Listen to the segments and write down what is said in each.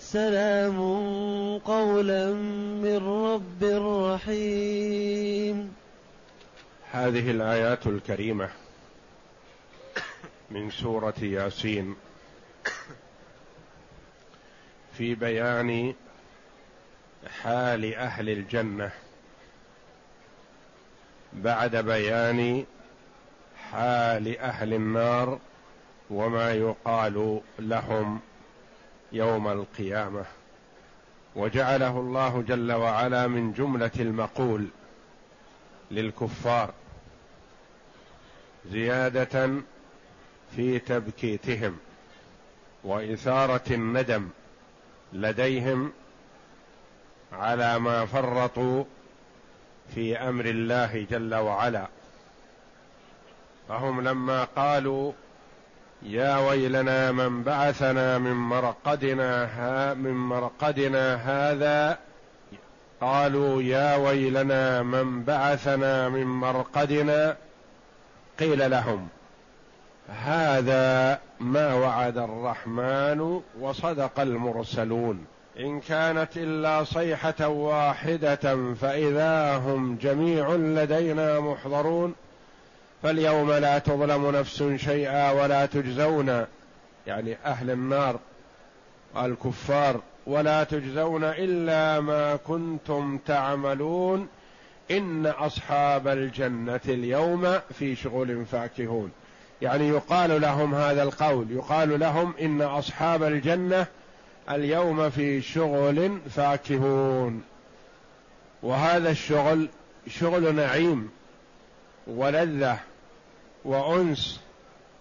سلام قولا من رب رحيم. هذه الآيات الكريمة من سورة ياسين في بيان حال أهل الجنة بعد بيان حال أهل النار وما يقال لهم يوم القيامة، وجعله الله جل وعلا من جملة المقول للكفار زيادة في تبكيتهم وإثارة الندم لديهم على ما فرطوا في أمر الله جل وعلا. فهم لما قالوا يا ويلنا من بعثنا من مرقدنا هذا، قالوا يا ويلنا من بعثنا من مرقدنا، قيل لهم هذا ما وعد الرحمن وصدق المرسلون، إن كانت إلا صيحة واحدة فإذا هم جميع لدينا محضرون، فاليوم لا تظلم نفس شيئا ولا تجزون، يعني أهل النار والكفار، ولا تجزون إلا ما كنتم تعملون، إن أصحاب الجنة اليوم في شغل فاكهون. يعني يقال لهم هذا القول، يقال لهم إن أصحاب الجنة اليوم في شغل فاكهون، وهذا الشغل شغل نعيم ولذة وأنس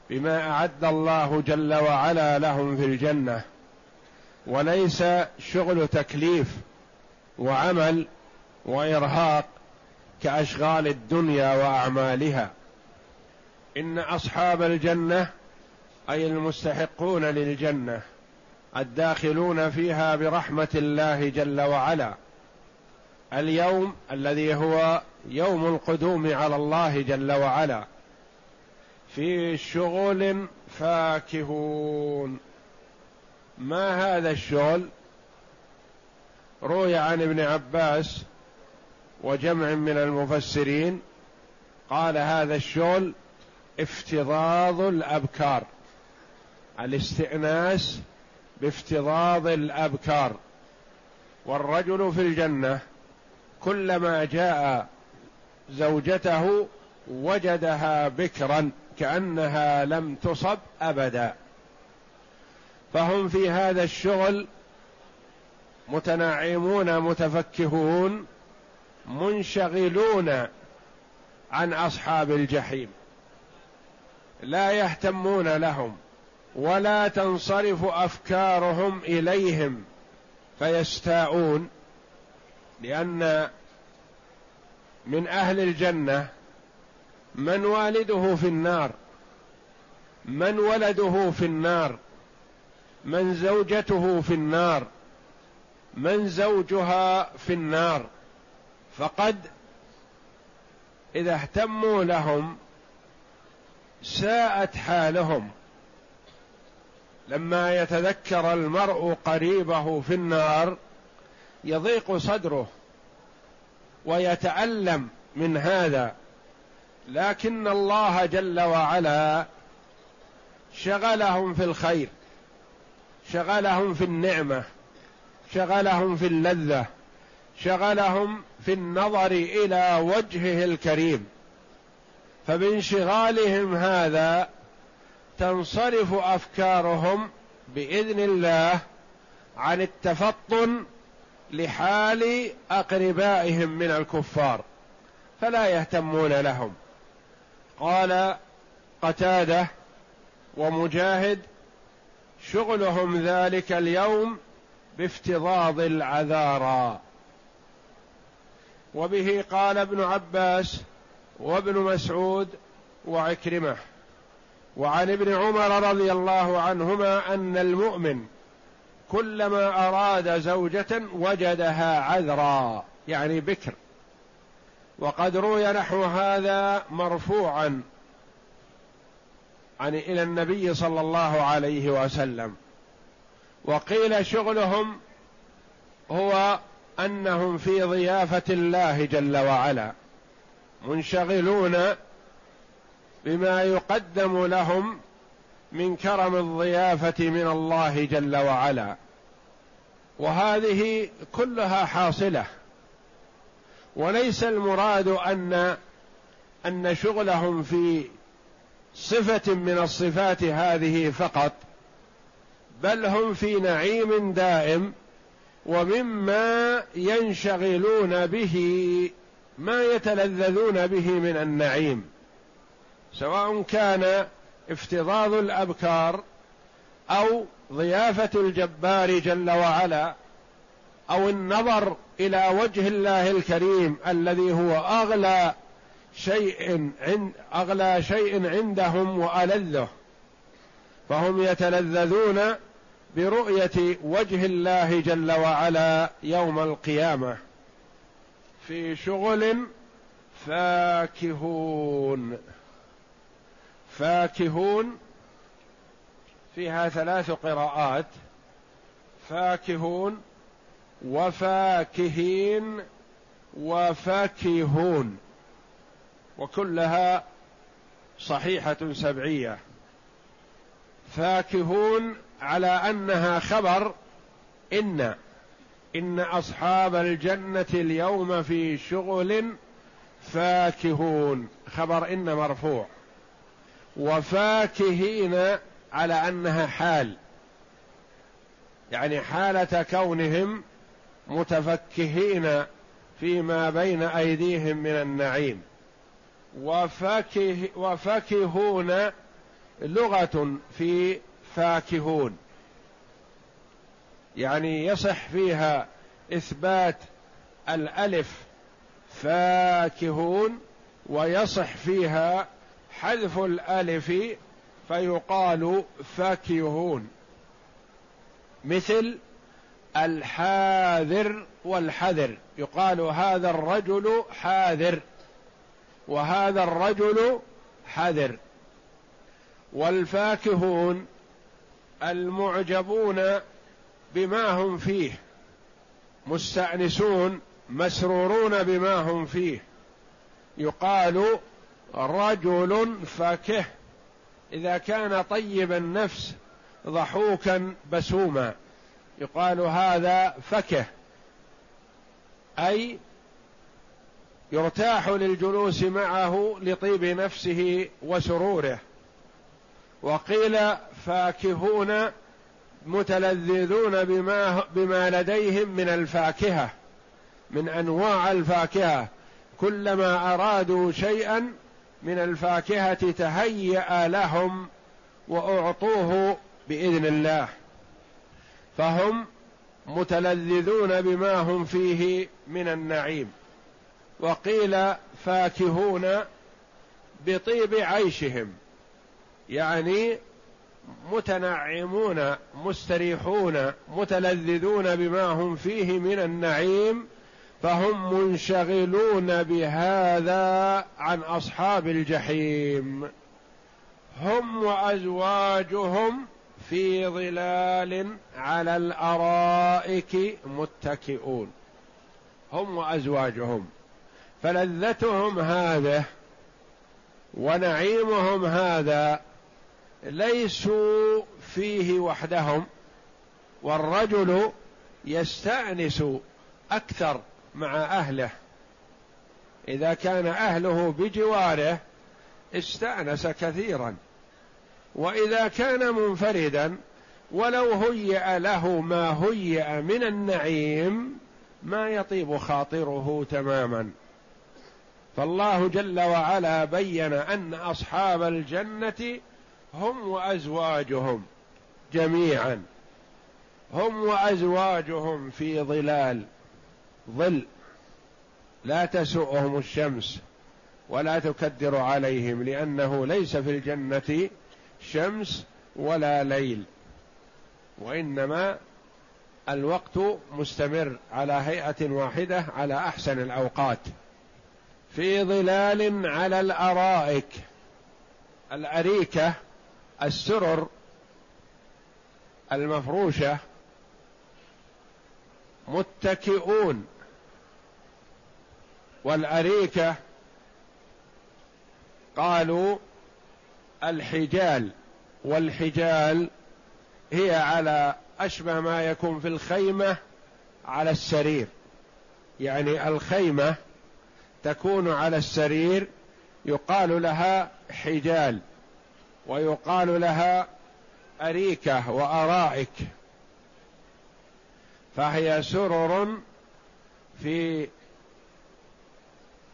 بما أعد الله جل وعلا لهم في الجنة، وليس شغل تكليف وعمل وإرهاق كأشغال الدنيا وأعمالها. إن أصحاب الجنة أي المستحقون للجنة الداخلون فيها برحمة الله جل وعلا، اليوم الذي هو يوم القدوم على الله جل وعلا، في شغل فاكهون. ما هذا الشغل؟ روي عن ابن عباس وجمع من المفسرين قال هذا الشغل افتضاض الأبكار، الاستئناس بافتضاض الأبكار. والرجل في الجنة كلما جاء زوجته وجدها بكرا كأنها لم تصب أبدا، فهم في هذا الشغل متناعمون متفكهون منشغلون عن أصحاب الجحيم، لا يهتمون لهم ولا تنصرف أفكارهم إليهم فيستاءون، لأن من أهل الجنة من والده في النار، من ولده في النار، من زوجته في النار، من زوجها في النار، فقد إذا اهتموا لهم ساءت حالهم. لما يتذكر المرء قريبه في النار يضيق صدره ويتألم من هذا، لكن الله جل وعلا شغلهم في الخير، شغلهم في النعمة، شغلهم في اللذة، شغلهم في النظر إلى وجهه الكريم، فبانشغالهم هذا تنصرف أفكارهم بإذن الله عن التفطن لحال أقربائهم من الكفار، فلا يهتمون لهم. قال قتادة ومجاهد: شغلهم ذلك اليوم بافتضاض العذارى. وبه قال ابن عباس وابن مسعود وعكرمة. وعن ابن عمر رضي الله عنهما أن المؤمن كلما أراد زوجة وجدها عذرا، يعني بكر. وقد روي نحو هذا مرفوعا عن إلى النبي صلى الله عليه وسلم. وقيل شغلهم هو أنهم في ضيافة الله جل وعلا، منشغلون بما يقدم لهم من كرم الضيافة من الله جل وعلا، وهذه كلها حاصلة. وليس المراد أن شغلهم في صفة من الصفات هذه فقط، بل هم في نعيم دائم، ومما ينشغلون به ما يتلذذون به من النعيم، سواء كان افتضاض الأبكار أو ضيافة الجبار جل وعلا أو النظر إلى وجه الله الكريم الذي هو أغلى شيء عندهم وألذه، فهم يتلذذون برؤية وجه الله جل وعلا يوم القيامة. في شغل فاكهون فيها ثلاث قراءات: فاكهون وفاكهين وفاكهون، وكلها صحيحة سبعية. فاكهون على أنها خبر إن أصحاب الجنة اليوم في شغل فاكهون، خبر إن مرفوع. وفاكهين على أنها حال، يعني حالة كونهم متفكهين فيما بين أيديهم من النعيم. وفاكهون لغة في فاكهون، يعني يصح فيها إثبات الألف فاكهون، ويصح فيها حذف الألف فيقال فاكهون، مثل الحاذر والحذر، يقال هذا الرجل حاذر وهذا الرجل حذر. والفاكهون المعجبون بما هم فيه، مستأنسون مسرورون بما هم فيه، يقال رجل فاكه إذا كان طيب النفس ضحوكا بسوما، يقال هذا فكه، أي يرتاح للجلوس معه لطيب نفسه وسروره. وقيل فاكهون متلذذون بما لديهم من الفاكهة، من أنواع الفاكهة، كلما أرادوا شيئا من الفاكهة تهيأ لهم وأعطوه بإذن الله، فهم متلذذون بما هم فيه من النعيم. وقيل فاكهون بطيب عيشهم، يعني متنعمون مستريحون متلذذون بما هم فيه من النعيم، فهم منشغلون بهذا عن أصحاب الجحيم. هم وأزواجهم في ظلال على الأرائك متكئون، هم وأزواجهم، فلذتهم هذا ونعيمهم هذا ليسوا فيه وحدهم، والرجل يستأنس أكثر مع أهله، إذا كان أهله بجواره استأنس كثيرا، وإذا كان منفردا ولو هيئ له ما هيئ من النعيم ما يطيب خاطره تماما. فالله جل وعلا بين أن أصحاب الجنة هم وأزواجهم جميعا، هم وأزواجهم في ظلال، ظل لا تسؤهم الشمس ولا تكدر عليهم، لأنه ليس في الجنة شمس ولا ليل، وإنما الوقت مستمر على هيئة واحدة على أحسن الأوقات، في ظلال على الأرائك. الأريكة السرر المفروشة، متكئون، والأريكة قالوا الحجال، والحجال هي على أشبه ما يكون في الخيمة على السرير، يعني الخيمة تكون على السرير يقال لها حجال، ويقال لها أريكة وأرائك، فهي سرر في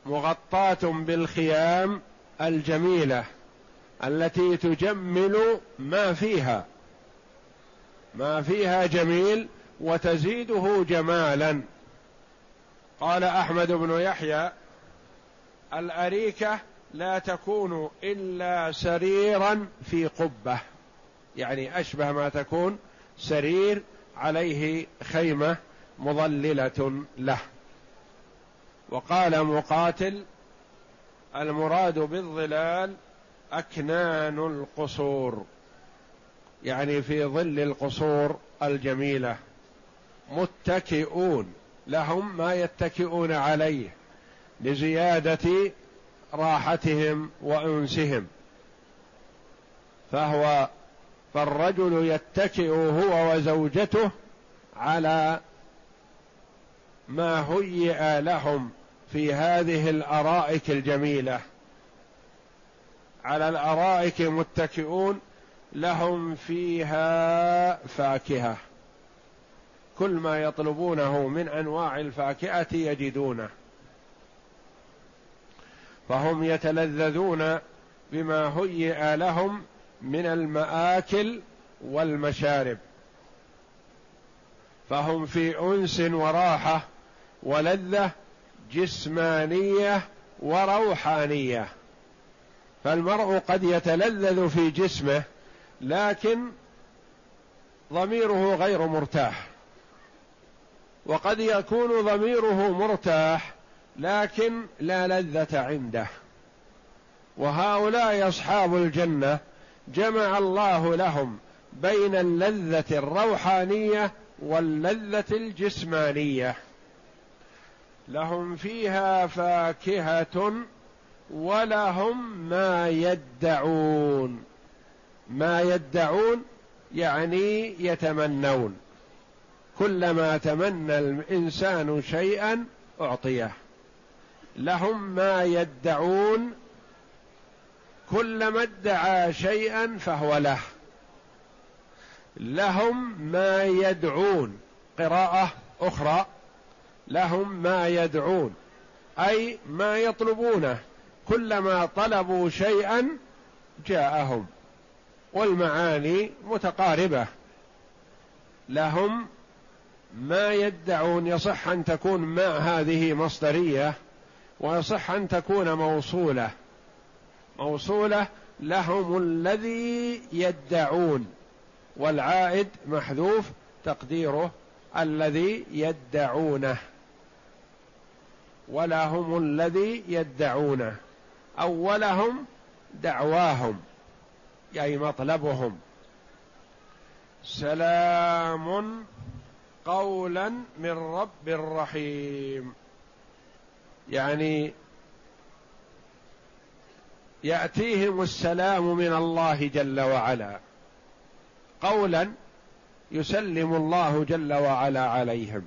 مغطاة بالخيام الجميلة التي تجمل ما فيها، ما فيها جميل وتزيده جمالا. قال أحمد بن يحيى: الأريكة لا تكون إلا سريرا في قبة، يعني أشبه ما تكون سرير عليه خيمة مظللة له. وقال مقاتل: المراد بالظلال أكنان القصور، يعني في ظل القصور الجميلة، متكئون، لهم ما يتكئون عليه لزيادة راحتهم وأنسهم. فالرجل يتكئ هو وزوجته على ما هيئ لهم في هذه الأرائك الجميلة، على الأرائك متكئون، لهم فيها فاكهة، كل ما يطلبونه من أنواع الفاكهة يجدونه، فهم يتلذذون بما هيئ لهم من المآكل والمشارب، فهم في أنس وراحة ولذة جسمانية وروحانية. فالمرء قد يتلذذ في جسمه لكن ضميره غير مرتاح، وقد يكون ضميره مرتاح لكن لا لذة عنده. وهؤلاء أصحاب الجنة جمع الله لهم بين اللذة الروحانية واللذة الجسمانية، لهم فيها فاكهة ولهم ما يدعون، ما يدعون يعني يتمنون، كلما تمنى الإنسان شيئا أعطيه، لهم ما يدعون، كلما ادعى شيئا فهو له، لهم ما يدعون. قراءة أخرى: لهم ما يدعون، أي ما يطلبونه، كلما طلبوا شيئا جاءهم، والمعاني متقاربة. لهم ما يدعون يصح أن تكون ما هذه مصدرية، ويصح أن تكون موصولة، موصولة لهم الذي يدعون، والعائد محذوف تقديره الذي يدعونه، ولهم الذي يدعونه، أولهم دعواهم أي مطلبهم. سلام قولا من رب رحيم، يعني يأتيهم السلام من الله جل وعلا، قولا يسلم الله جل وعلا عليهم،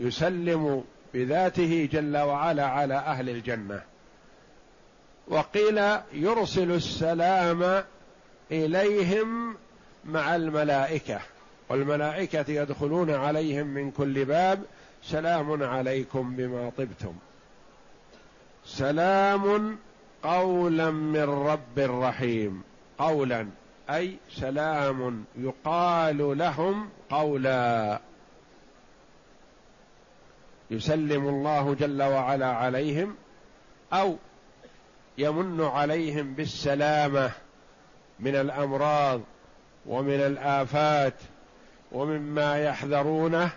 يسلم بذاته جل وعلا على أهل الجنة. وقيل يرسل السلام إليهم مع الملائكة، والملائكة يدخلون عليهم من كل باب، سلام عليكم بما طبتم، سلام قولا من رب رحيم. قولا أي سلام يقال لهم قولا، يسلم الله جل وعلا عليهم أو يمن عليهم بالسلامة من الأمراض ومن الآفات ومما يحذرونه،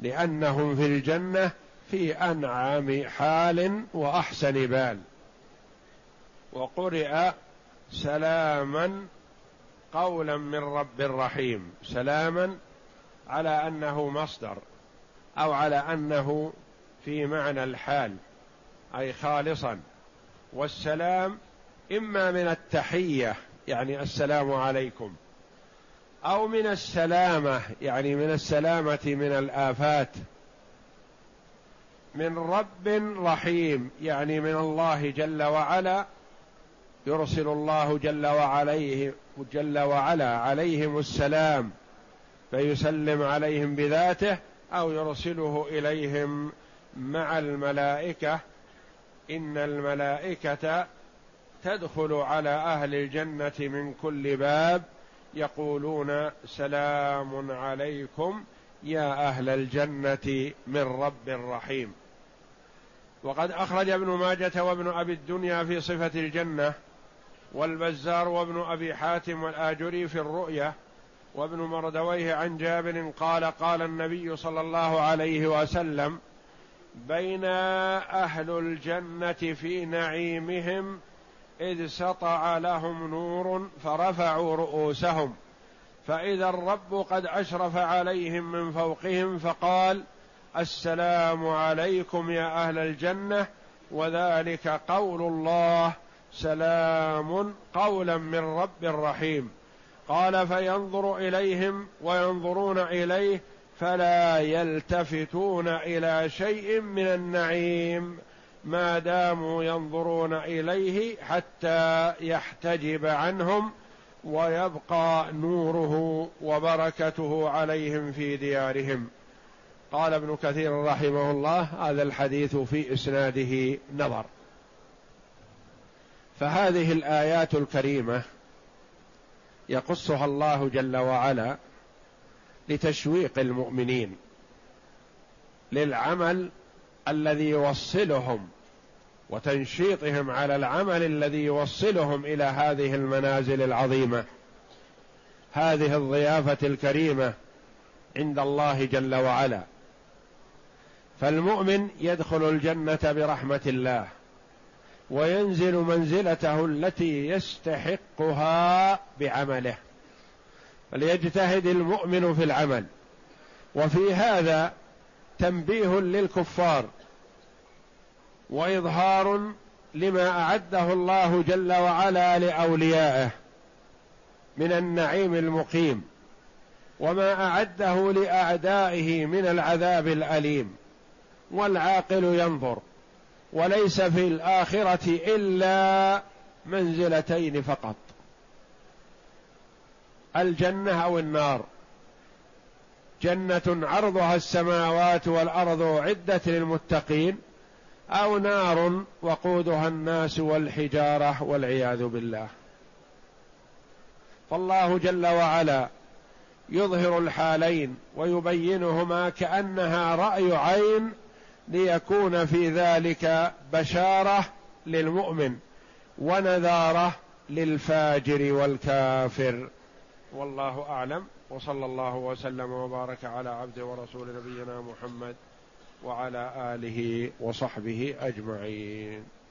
لأنهم في الجنة في أنعم حال وأحسن بال. وقرئ سلاما قولا من رب رحيم، سلاما على أنه مصدر أو على أنه في معنى الحال أي خالصا. والسلام إما من التحية يعني السلام عليكم، أو من السلامة يعني من السلامة من الآفات، من رب رحيم يعني من الله جل وعلا. يرسل الله جل وعلا عليهم السلام فيسلم عليهم بذاته، أو يرسله إليهم مع الملائكة. إن الملائكة تدخل على أهل الجنة من كل باب يقولون سلام عليكم يا أهل الجنة من رب رحيم. وقد أخرج ابن ماجة وابن أبي الدنيا في صفة الجنة، والبزار وابن أبي حاتم والآجري في الرؤية، وابن مردويه عن جابر قال قال النبي صلى الله عليه وسلم: بين أهل الجنة في نعيمهم إذ سطع لهم نور فرفعوا رؤوسهم، فإذا الرب قد أشرف عليهم من فوقهم فقال: السلام عليكم يا أهل الجنة، وذلك قول الله سلام قولا من رب رحيم. قال: فينظر إليهم وينظرون إليه فلا يلتفتون إلى شيء من النعيم ما داموا ينظرون إليه حتى يحتجب عنهم ويبقى نوره وبركته عليهم في ديارهم. قال ابن كثير رحمه الله: هذا الحديث في إسناده نظر. فهذه الآيات الكريمة يقصها الله جل وعلا لتشويق المؤمنين للعمل الذي يوصلهم وتنشيطهم على العمل الذي يوصلهم إلى هذه المنازل العظيمة، هذه الضيافة الكريمة عند الله جل وعلا. فالمؤمن يدخل الجنة برحمة الله، وينزل منزلته التي يستحقها بعمله، فليجتهد المؤمن في العمل. وفي هذا تنبيه للكفار وإظهار لما أعده الله جل وعلا لأوليائه من النعيم المقيم، وما أعده لأعدائه من العذاب الأليم. والعاقل ينظر، وليس في الآخرة إلا منزلتين فقط: الجنة أو النار. جنة عرضها السماوات والأرض أعدت للمتقين، أو نار وقودها الناس والحجارة والعياذ بالله. فالله جل وعلا يظهر الحالين ويبينهما كأنها رأي عين ليكون في ذلك بشارة للمؤمن ونذارة للفاجر والكافر. والله أعلم، وصلى الله وسلم وبارك على عبده ورسول نبينا محمد وعلى آله وصحبه أجمعين.